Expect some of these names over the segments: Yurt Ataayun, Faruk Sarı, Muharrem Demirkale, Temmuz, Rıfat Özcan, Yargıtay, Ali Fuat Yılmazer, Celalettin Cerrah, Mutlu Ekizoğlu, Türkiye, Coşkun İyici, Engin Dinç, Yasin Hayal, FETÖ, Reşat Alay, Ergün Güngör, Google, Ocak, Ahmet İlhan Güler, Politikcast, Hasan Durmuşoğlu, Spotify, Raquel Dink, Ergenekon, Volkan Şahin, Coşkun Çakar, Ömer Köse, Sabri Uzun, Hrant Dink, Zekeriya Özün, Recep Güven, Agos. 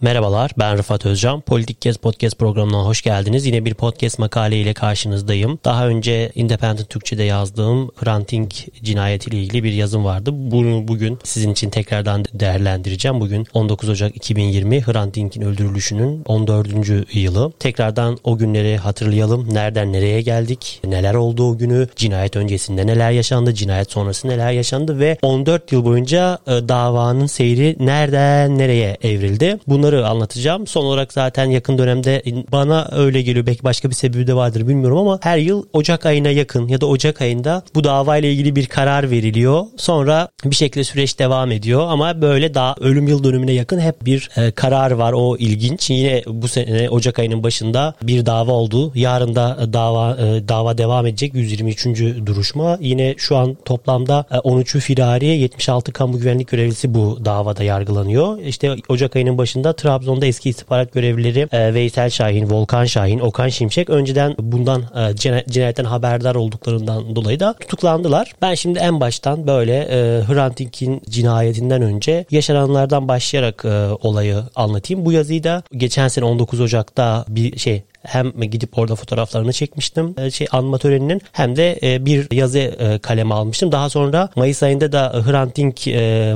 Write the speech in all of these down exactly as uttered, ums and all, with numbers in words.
Merhabalar, ben Rıfat Özcan. Politikcast Podcast programına hoş geldiniz. Yine bir podcast makale ile karşınızdayım. Daha önce Independent Türkçe'de yazdığım Hrant Dink cinayetiyle ilgili bir yazım vardı. Bunu bugün sizin için tekrardan değerlendireceğim. Bugün on dokuz Ocak iki bin yirmi Hrant Dink'in öldürülüşünün on dördüncü yılı. Tekrardan o günleri hatırlayalım. Nereden nereye geldik? Neler oldu o günü? Cinayet öncesinde neler yaşandı? Cinayet sonrası neler yaşandı? Ve on dört yıl boyunca davanın seyri nereden nereye evrildi? Bunları anlatacağım. Son olarak zaten yakın dönemde bana öyle geliyor. Belki başka bir sebebi de vardır bilmiyorum ama her yıl Ocak ayına yakın ya da Ocak ayında bu davayla ilgili bir karar veriliyor. Sonra bir şekilde süreç devam ediyor ama böyle daha ölüm yıl dönümüne yakın hep bir e, karar var. O ilginç. Yine bu sene Ocak ayının başında bir dava oldu. Yarın da dava e, dava devam edecek. yüz yirmi üçüncü duruşma. Yine şu an toplamda e, on üçü firari, yetmiş altı kamu güvenlik görevlisi bu davada yargılanıyor. İşte Ocak ayının başında Trabzon'da eski istihbarat görevlileri Veysel Şahin, Volkan Şahin, Okan Şimşek önceden bundan cinayetten haberdar olduklarından dolayı da tutuklandılar. Ben şimdi en baştan böyle Hrant Dink'in cinayetinden önce yaşananlardan başlayarak olayı anlatayım. Bu yazıyı da geçen sene on dokuz Ocak'ta bir şey... Hem gidip orada fotoğraflarını çekmiştim şey anma töreninin hem de bir yazı kaleme almıştım. Daha sonra Mayıs ayında da Hrant Dink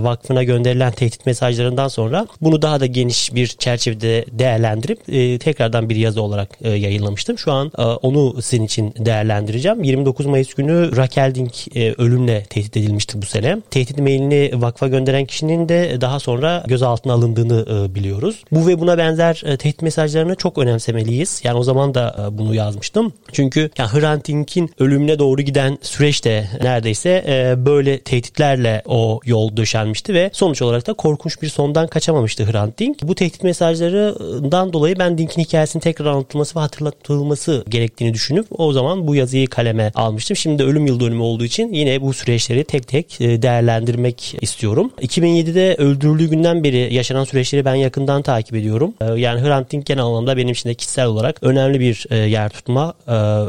Vakfı'na gönderilen tehdit mesajlarından sonra bunu daha da geniş bir çerçevede değerlendirip tekrardan bir yazı olarak yayınlamıştım. Şu an onu sizin için değerlendireceğim. yirmi dokuz Mayıs günü Raquel Dink ölümle tehdit edilmişti bu sene. Tehdit mailini vakfa gönderen kişinin de daha sonra gözaltına alındığını biliyoruz. Bu ve buna benzer tehdit mesajlarını çok önemsemeliyiz. Yani o zaman da bunu yazmıştım. Çünkü yani Hrant Dink'in ölümüne doğru giden süreçte neredeyse böyle tehditlerle o yol döşenmişti ve sonuç olarak da korkunç bir sondan kaçamamıştı Hrant Dink. Bu tehdit mesajlarından dolayı ben Dink'in hikayesinin tekrar anlatılması ve hatırlatılması gerektiğini düşünüp o zaman bu yazıyı kaleme almıştım. Şimdi de ölüm yıl dönümü olduğu için yine bu süreçleri tek tek değerlendirmek istiyorum. iki bin yedide öldürüldüğü günden beri yaşanan süreçleri ben yakından takip ediyorum. Yani Hrant Dink genel anlamda benim için de kişisel olarak önemli bir yer tutma,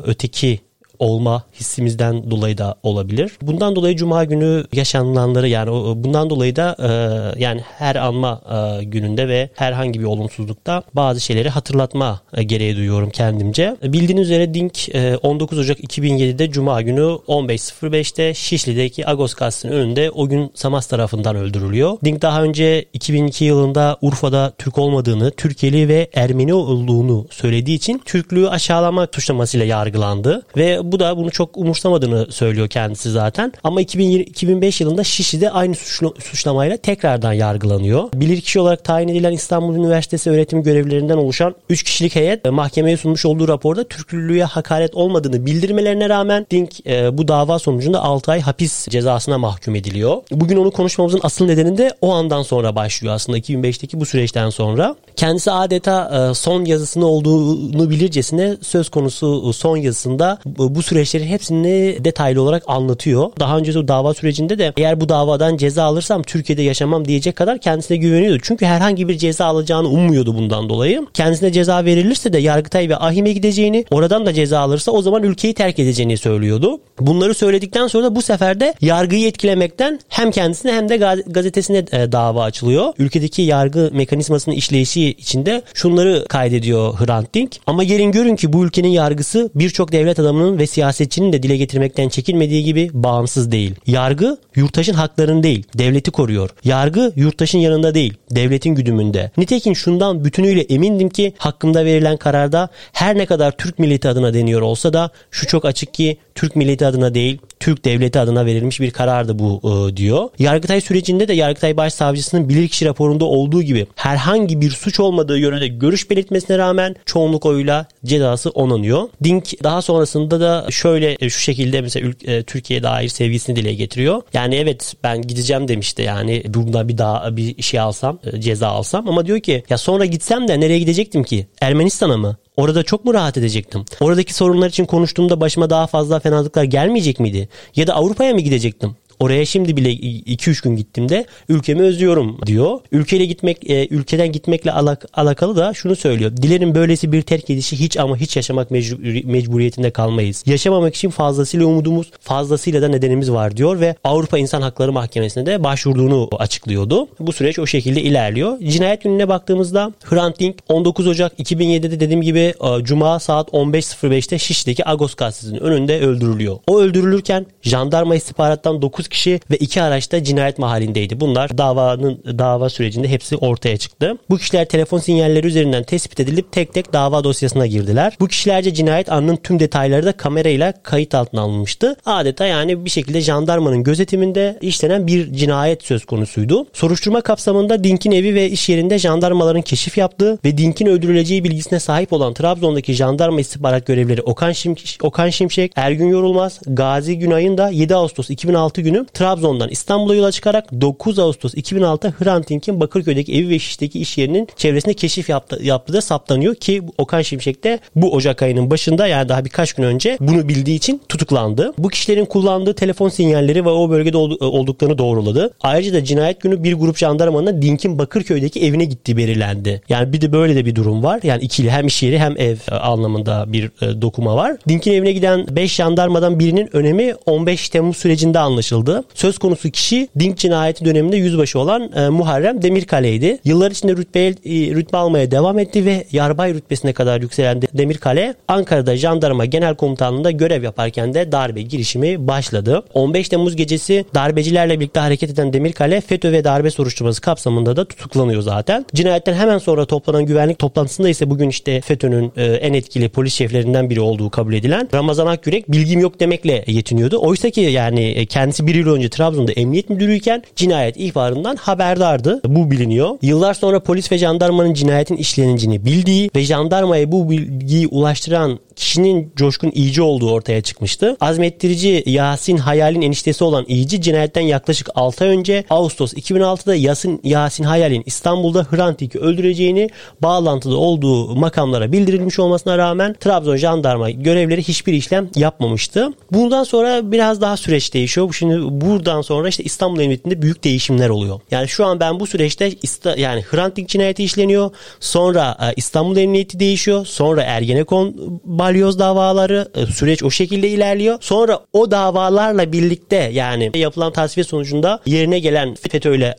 öteki olma hissimizden dolayı da olabilir. Bundan dolayı Cuma günü yaşanılanları yani bundan dolayı da e, yani her anma e, gününde ve herhangi bir olumsuzlukta bazı şeyleri hatırlatma e, gereği duyuyorum kendimce. Bildiğiniz üzere Dink e, on dokuz Ocak iki bin yedide Cuma günü on beş sıfır beşte Şişli'deki Agos Kastı'nın önünde Ogün Samast tarafından öldürülüyor. Dink daha önce iki bin iki yılında Urfa'da Türk olmadığını, Türkeli ve Ermeni olduğunu söylediği için Türklüğü aşağılama suçlamasıyla yargılandı ve bu da bunu çok umursamadığını söylüyor kendisi zaten. Ama iki bin beş yılında Şişli'de aynı suçlamayla tekrardan yargılanıyor. Bilirkişi olarak tayin edilen İstanbul Üniversitesi öğretim görevlilerinden oluşan üç kişilik heyet mahkemeye sunmuş olduğu raporda Türklülüğe hakaret olmadığını bildirmelerine rağmen Dink bu dava sonucunda altı ay hapis cezasına mahkum ediliyor. Bugün onu konuşmamızın asıl nedeni de o andan sonra başlıyor aslında iki bin beşteki bu süreçten sonra. Kendisi adeta son yazısının olduğunu bilircesine söz konusu son yazısında bu Bu süreçlerin hepsini detaylı olarak anlatıyor. Daha önce o dava sürecinde de eğer bu davadan ceza alırsam Türkiye'de yaşamam diyecek kadar kendisine güveniyordu. Çünkü herhangi bir ceza alacağını ummuyordu bundan dolayı. Kendisine ceza verilirse de Yargıtay ve Ahim'e gideceğini, oradan da ceza alırsa o zaman ülkeyi terk edeceğini söylüyordu. Bunları söyledikten sonra da bu sefer de yargıyı etkilemekten hem kendisine hem de gazetesine dava açılıyor. Ülkedeki yargı mekanizmasının işleyişi içinde şunları kaydediyor Hrant Dink. Ama gelin görün ki bu ülkenin yargısı birçok devlet adamının ve siyasetçinin de dile getirmekten çekinmediği gibi bağımsız değil. Yargı yurttaşın haklarını değil, devleti koruyor. Yargı yurttaşın yanında değil, devletin güdümünde. Nitekim şundan bütünüyle emindim ki hakkımda verilen kararda her ne kadar Türk milleti adına deniyor olsa da şu çok açık ki Türk milleti adına değil, Türk devleti adına verilmiş bir karardı bu e, diyor. Yargıtay sürecinde de Yargıtay Başsavcısının bilirkişi raporunda olduğu gibi herhangi bir suç olmadığı yönünde görüş belirtmesine rağmen çoğunluk oyuyla cezası onanıyor. Dink daha sonrasında da şöyle e, şu şekilde mesela e, Türkiye'ye dair sevgisini dile getiriyor. Yani evet ben gideceğim demişti yani durumda bir daha bir şey alsam e, ceza alsam ama diyor ki ya sonra gitsem de nereye gidecektim ki? Ermenistan'a mı? Orada çok mu rahat edecektim? Oradaki sorunlar için konuştuğumda başıma daha fazla fenalıklar gelmeyecek miydi? Ya da Avrupa'ya mı gidecektim? Oraya şimdi bile iki üç gün gittiğimde ülkemi özlüyorum diyor. Ülkeyle gitmek, e, ülkeden gitmekle alak, alakalı da şunu söylüyor. Dilerim böylesi bir terk edişi hiç ama hiç yaşamak mecbur, mecburiyetinde kalmayız. Yaşamamak için fazlasıyla umudumuz, fazlasıyla da nedenimiz var diyor ve Avrupa İnsan Hakları Mahkemesi'ne de başvurduğunu açıklıyordu. Bu süreç o şekilde ilerliyor. Cinayet gününe baktığımızda Hrant Dink on dokuz Ocak iki bin yedi'de dediğim gibi Cuma saat on beş sıfır beş'te Şişli'deki Agos gazetesinin önünde öldürülüyor. O öldürülürken jandarma istihbarattan dokuz kişi ve iki araçta cinayet mahallindeydi. Bunlar davanın dava sürecinde hepsi ortaya çıktı. Bu kişiler telefon sinyalleri üzerinden tespit edilip tek tek dava dosyasına girdiler. Bu kişilerce cinayet anının tüm detayları da kamerayla kayıt altına alınmıştı. Adeta yani bir şekilde jandarmanın gözetiminde işlenen bir cinayet söz konusuydu. Soruşturma kapsamında Dink'in evi ve iş yerinde jandarmaların keşif yaptığı ve Dink'in öldürüleceği bilgisine sahip olan Trabzon'daki jandarma istihbarat görevlileri Okan, Şimş- Okan Şimşek, Ergün Yorulmaz, Gazi Günay'ın da yedi Ağustos iki bin altı günü Trabzon'dan İstanbul'a yola çıkarak dokuz Ağustos iki bin altı'da Hrant Dink'in Bakırköy'deki evi ve Şiş'teki iş yerinin çevresinde keşif yaptı, yaptığı da saptanıyor ki Okan Şimşek de bu Ocak ayının başında yani daha birkaç gün önce bunu bildiği için tutuklandı. Bu kişilerin kullandığı telefon sinyalleri ve o bölgede olduklarını doğruladı. Ayrıca da cinayet günü bir grup jandarmanın Dink'in Bakırköy'deki evine gittiği belirlendi. Yani bir de böyle de bir durum var. Yani ikili hem iş yeri hem ev anlamında bir dokuma var. Dink'in evine giden beş jandarmadan birinin önemi on beş Temmuz sürecinde anlaşıldı. Söz konusu kişi Dink cinayeti döneminde yüzbaşı olan Muharrem Demirkale'ydi. Yıllar içinde rütbe, rütbe almaya devam etti ve yarbay rütbesine kadar yükselen Demirkale Ankara'da Jandarma Genel Komutanlığı'nda görev yaparken de darbe girişimi başladı. on beş Temmuz gecesi darbecilerle birlikte hareket eden Demirkale FETÖ ve darbe soruşturması kapsamında da tutuklanıyor zaten. Cinayetten hemen sonra toplanan güvenlik toplantısında ise bugün işte FETÖ'nün en etkili polis şeflerinden biri olduğu kabul edilen Ramazan Akgürek bilgim yok demekle yetiniyordu. Oysa ki yani kendisi bir yıl önce Trabzon'da emniyet müdürüyken cinayet ihbarından haberdardı. Bu biliniyor. Yıllar sonra polis ve jandarmanın cinayetin işleneceğini bildiği ve jandarmaya bu bilgiyi ulaştıran kişinin Coşkun İyici olduğu ortaya çıkmıştı. Azmettirici Yasin Hayal'in eniştesi olan İyici cinayetten yaklaşık altı ay önce Ağustos iki bin altı'da Yasin, Yasin Hayal'in İstanbul'da Hrant Dink'i öldüreceğini bağlantılı olduğu makamlara bildirilmiş olmasına rağmen Trabzon jandarma görevleri hiçbir işlem yapmamıştı. Bundan sonra biraz daha süreç değişiyor. Şimdi buradan sonra işte İstanbul Emniyeti'nde büyük değişimler oluyor. Yani şu an ben bu süreçte yani Hrant Dink cinayeti işleniyor. Sonra İstanbul Emniyeti değişiyor. Sonra Ergenekon balyoz davaları süreç o şekilde ilerliyor. Sonra o davalarla birlikte yani yapılan tasfiye sonucunda yerine gelen FETÖ'yle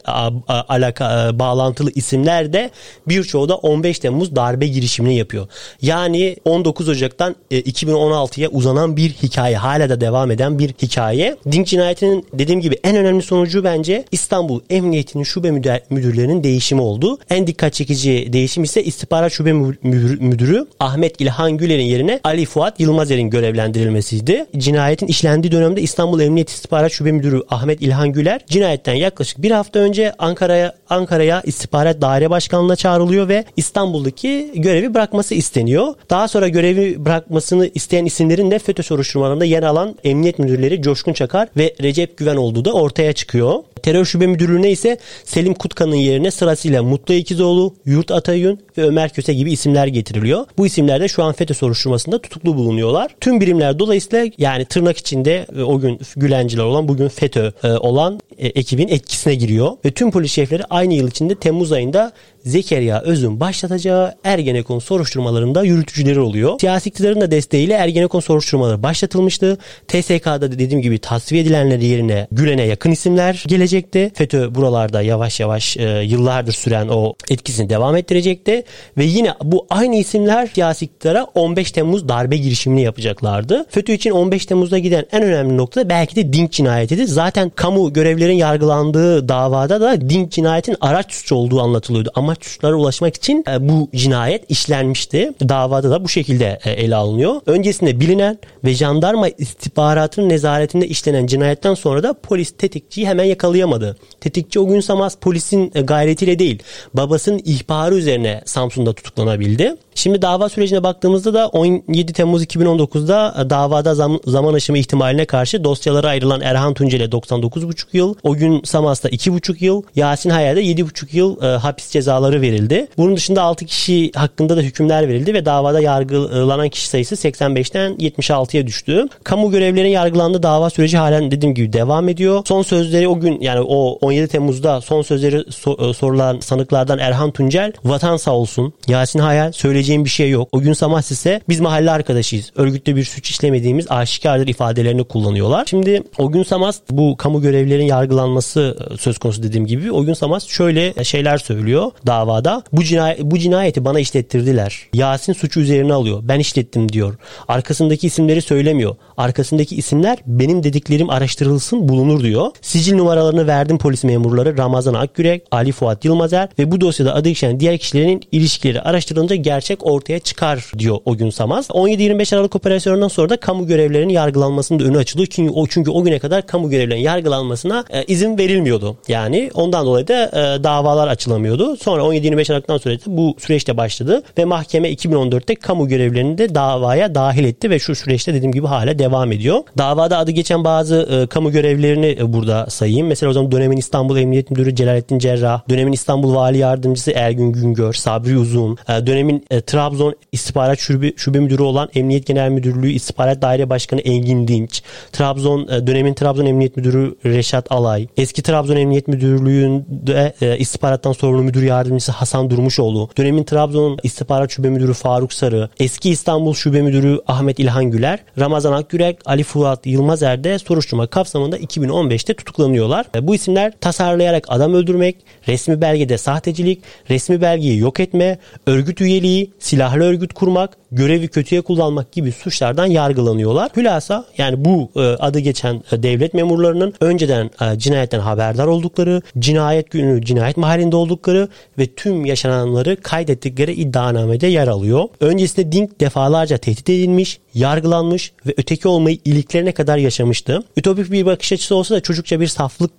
alaka bağlantılı isimler de birçoğu da on beş Temmuz darbe girişimini yapıyor. Yani on dokuz Ocak'tan iki bin on altı'ya uzanan bir hikaye. Hala da devam eden bir hikaye. Dink cinayetinin dediğim gibi en önemli sonucu bence İstanbul Emniyeti'nin şube müdürlerinin değişimi oldu. En dikkat çekici değişim ise istihbarat şube müdürü Ahmet İlhan Güler'in yerine Ali Fuat Yılmazer'in görevlendirilmesiydi. Cinayetin işlendiği dönemde İstanbul Emniyet İstihbarat Şube Müdürü Ahmet İlhan Güler cinayetten yaklaşık bir hafta önce Ankara'ya Ankara'ya İstihbarat Daire Başkanlığı'na çağrılıyor ve İstanbul'daki görevi bırakması isteniyor. Daha sonra görevi bırakmasını isteyen isimlerin de FETÖ soruşturmalarında yer alan emniyet müdürleri Coşkun Çakar ve Recep Güven olduğu da ortaya çıkıyor. Terör Şube Müdürlüğü'ne ise Selim Kutkan'ın yerine sırasıyla Mutlu Ekizoğlu, Yurt Ataayun ve Ömer Köse gibi isimler getiriliyor. Bu isimler de şu an FETÖ soruşturmasında tutuklu bulunuyorlar. Tüm birimler dolayısıyla yani tırnak içinde o gün Gülenciler olan bugün FETÖ olan ekibin etkisine giriyor ve tüm polis şefleri aynı yıl içinde Temmuz ayında Zekeriya Özün başlatacağı Ergenekon soruşturmalarında yürütücüleri oluyor. Siyasi iktidarın da desteğiyle Ergenekon soruşturmaları başlatılmıştı. T S K'da dediğim gibi tasfiye edilenleri yerine Gülen'e yakın isimler gelecekti. FETÖ buralarda yavaş yavaş e, yıllardır süren o etkisini devam ettirecekti. Ve yine bu aynı isimler siyasi iktidara on beş Temmuz darbe girişimini yapacaklardı. FETÖ için on beş Temmuz'da giden en önemli nokta belki de Dink cinayetiydi. Zaten kamu görevlerin yargılandığı davada da Dink cinayetin araç suçu olduğu anlatılıyordu. Amaç suçlara ulaşmak için bu cinayet işlenmişti. Davada da bu şekilde ele alınıyor. Öncesinde bilinen ve jandarma istihbaratının nezaretinde işlenen cinayetten sonra da polis tetikçiyi hemen yakalayabiliyor. sağlayamadı. Tetikçi Ogün Samast polisin gayretiyle değil, babasının ihbarı üzerine Samsun'da tutuklanabildi. Şimdi dava sürecine baktığımızda da on yedi Temmuz iki bin on dokuzda davada zam, zaman aşımı ihtimaline karşı dosyalara ayrılan Erhan Tuncel'e doksan dokuz buçuk yıl, Ogün Samast'a iki buçuk yıl, Yasin Hayal'de yedi buçuk yıl e, hapis cezaları verildi. Bunun dışında altı kişi hakkında da hükümler verildi ve davada yargılanan kişi sayısı seksen beşten yetmiş altıya düştü. Kamu görevlilerinin yargılandığı dava süreci halen dediğim gibi devam ediyor. Son sözleri o gün, yani o on yedi Temmuz'da son sözleri so- sorulan sanıklardan Erhan Tuncel, "Vatan sağ olsun. Yasin Hayal, söyleyeceğim bir şey yok. Ogün Samast ise biz mahalle arkadaşıyız. Örgütlü bir suç işlemediğimiz aşikardır" ifadelerini kullanıyorlar. Şimdi Ogün Samast, bu kamu görevlilerinin yargılanması söz konusu dediğim gibi, Ogün Samast şöyle şeyler söylüyor davada. Bu, cinay- bu cinayeti bana işlettirdiler. Yasin suçu üzerine alıyor. Ben işlettim diyor. Arkasındaki isimleri söylemiyor. Arkasındaki isimler benim dediklerim araştırılsın, bulunur diyor. Sicil numaralarını verdim polis memurları Ramazan Akgürek, Ali Fuat Yılmazer ve bu dosyada adı geçen diğer kişilerin ilişkileri araştırılınca gerçek ortaya çıkar diyor Ogün Samast. on yedi yirmi beş Aralık operasyonundan sonra da kamu görevlerinin yargılanmasının da önü açılıyor. Çünkü o, çünkü o güne kadar kamu görevlerinin yargılanmasına e, izin verilmiyordu. Yani ondan dolayı da e, davalar açılamıyordu. Sonra on yedi yirmi beş Aralık'tan sonra bu süreçte başladı ve mahkeme iki bin on dörtte kamu görevlerini de davaya dahil etti ve şu süreçte dediğim gibi hala devam ediyor. Davada adı geçen bazı e, kamu görevlerini e, burada sayayım. Mesela o zaman dönemin İstanbul Emniyet Müdürü Celalettin Cerrah, dönemin İstanbul Vali Yardımcısı Ergün Güngör, Sabri Uzun, e, dönemin e, Trabzon İstihbarat Şube, Şube Müdürü olan Emniyet Genel Müdürlüğü İstihbarat Daire Başkanı Engin Dinç, Trabzon e, dönemin Trabzon Emniyet Müdürü Reşat Alay, eski Trabzon Emniyet Müdürlüğü'nde e, istihbarattan sorumlu müdür yardımcısı Hasan Durmuşoğlu, dönemin Trabzon İstihbarat Şube Müdürü Faruk Sarı, eski İstanbul Şube Müdürü Ahmet İlhan Güler, Ramazan Akgürek, Ali Fuat Yılmazer de soruşturma kapsamında iki bin on beşte tutuklanıyorlar. Bu isimler tasarlayarak adam öldürmek, resmi belgede sahtecilik, resmi belgeyi yok etme, örgüt üyeliği, silahlı örgüt kurmak, görevi kötüye kullanmak gibi suçlardan yargılanıyorlar. Hülasa, yani bu adı geçen devlet memurlarının önceden cinayetten haberdar oldukları, cinayet günü cinayet mahallinde oldukları ve tüm yaşananları kaydettikleri iddianamede yer alıyor. Öncesinde Dink defalarca tehdit edilmiş, yargılanmış ve öteki olmayı iliklerine kadar yaşamıştı. Ütopik bir bakış açısı olsa da çocukça bir saflık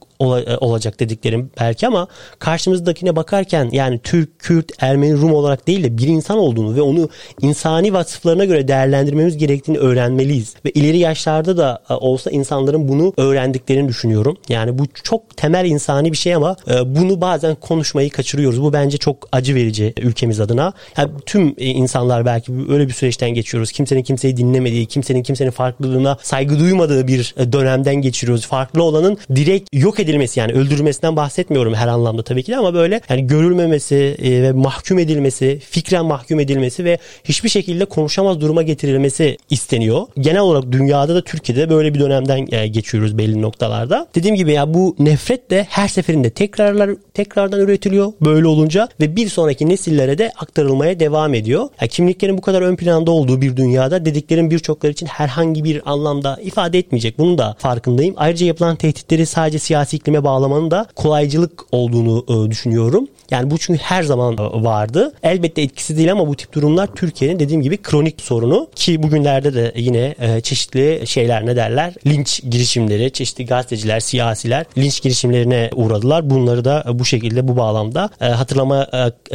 olacak dediklerim belki, ama karşımızdakine bakarken yani Türk, Kürt, Ermeni, Rum olarak değil de bir insan olduğunu ve onu insani vasıflarına göre değerlendirmemiz gerektiğini öğrenmeliyiz. Ve ileri yaşlarda da olsa insanların bunu öğrendiklerini düşünüyorum. Yani bu çok temel insani bir şey ama bunu bazen konuşmayı kaçırıyoruz. Bu bence çok acı verici ülkemiz adına. Yani tüm insanlar belki öyle bir süreçten geçiyoruz. Kimsenin kimseyi dinlemediği, kimsenin kimsenin farklılığına saygı duymadığı bir dönemden geçiriyoruz. Farklı olanın direkt yok edilmesi, yani öldürülmesinden bahsetmiyorum her anlamda tabii ki de, ama böyle yani görülmemesi ve mahkum edilmesi, fikren mahkum edilmesi ve hiçbir şekilde konuşamaz duruma getirilmesi isteniyor. Genel olarak dünyada da Türkiye'de böyle bir dönemden geçiyoruz belli noktalarda. Dediğim gibi ya bu nefret de her seferinde tekrarlar tekrardan üretiliyor böyle olunca ve bir sonraki nesillere de aktarılmaya devam ediyor. Ya kimliklerin bu kadar ön planda olduğu bir dünyada dediklerim birçokları için herhangi bir anlamda ifade etmeyecek. Bunun da farkındayım. Ayrıca yapılan tehditleri sadece siyasi iklime bağlamanın da kolaycılık olduğunu düşünüyorum. Yani bu çünkü her zaman vardı. Elbette etkisi değil ama bu tip durumlar Türkiye'nin dediğim gibi kronik sorunu ki bugünlerde de yine çeşitli şeyler ne derler? Linç girişimleri, çeşitli gazeteciler, siyasiler linç girişimlerine uğradılar. Bunları da bu şekilde, bu bağlamda hatırlama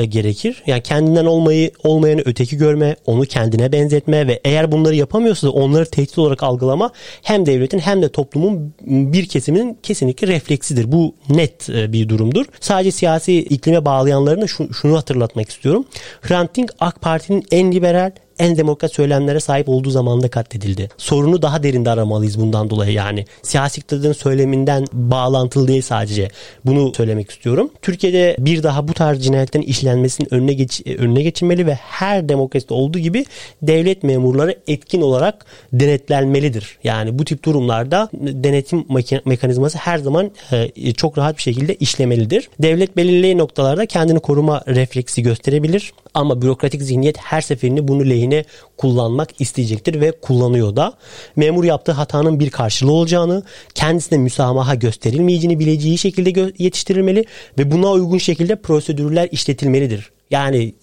gerekir. Yani kendinden olmayı, olmayanı öteki görme, onu kendine benzetme ve eğer bunları yapamıyorsa onları tehdit olarak algılama hem devletin hem de toplumun bir kesiminin kesinlikle refleksidir. Bu net bir durumdur. Sadece siyasi iklime bağlayanlarına şunu hatırlatmak istiyorum. Hrant Dink AK Parti'nin en liberal, en demokrat söylemlere sahip olduğu zamanda katledildi. Sorunu daha derinde aramalıyız bundan dolayı yani. Siyasi iktidarın söyleminden bağlantılı değil sadece. Bunu söylemek istiyorum. Türkiye'de bir daha bu tarz cinayetlerin işlenmesinin önüne, geç, önüne geçilmeli ve her demokraside olduğu gibi devlet memurları etkin olarak denetlenmelidir. Yani bu tip durumlarda denetim mekanizması her zaman çok rahat bir şekilde işlemelidir. Devlet belirli noktalarda kendini koruma refleksi gösterebilir ama bürokratik zihniyet her seferinde bunu lehine kullanmak isteyecektir ve kullanıyor da. Memur yaptığı hatanın bir karşılığı olacağını, kendisine müsamaha gösterilmeyeceğini bileceği şekilde yetiştirilmeli ve buna uygun şekilde prosedürler işletilmelidir. Yani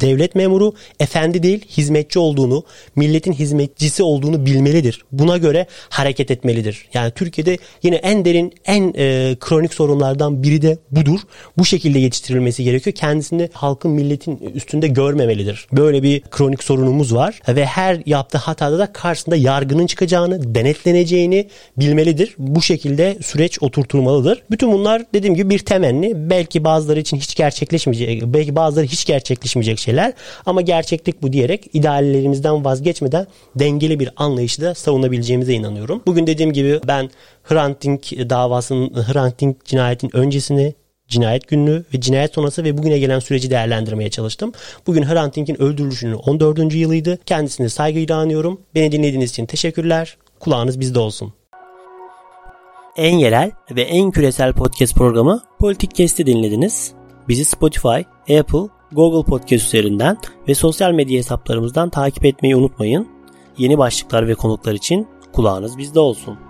devlet memuru efendi değil, hizmetçi olduğunu, milletin hizmetçisi olduğunu bilmelidir. Buna göre hareket etmelidir. Yani Türkiye'de yine en derin, en e, kronik sorunlardan biri de budur. Bu şekilde yetiştirilmesi gerekiyor. Kendisini halkın, milletin üstünde görmemelidir. Böyle bir kronik sorunumuz var ve her yaptığı hatada da karşısında yargının çıkacağını, denetleneceğini bilmelidir. Bu şekilde süreç oturtulmalıdır. Bütün bunlar dediğim gibi bir temenni. Belki bazıları için hiç gerçekleşmeyecek, belki bazıları hiç gerçekleşmeyecek şeyler ama gerçeklik bu diyerek ideallerimizden vazgeçmeden dengeli bir anlayışı da savunabileceğimize inanıyorum. Bugün dediğim gibi ben Hrant Dink davasının, Hrant Dink cinayetinin öncesini, cinayet gününü ve cinayet sonrası ve bugüne gelen süreci değerlendirmeye çalıştım. Bugün Hrant Dink'in öldürülüşünün on dördüncü yılıydı. Kendisine saygıyla anıyorum. Beni dinlediğiniz için teşekkürler. Kulağınız bizde olsun. En yerel ve en küresel podcast programı Politikcast'i dinlediniz. Bizi Spotify, Apple, Google Podcast üzerinden ve sosyal medya hesaplarımızdan takip etmeyi unutmayın. Yeni başlıklar ve konuklar için kulağınız bizde olsun.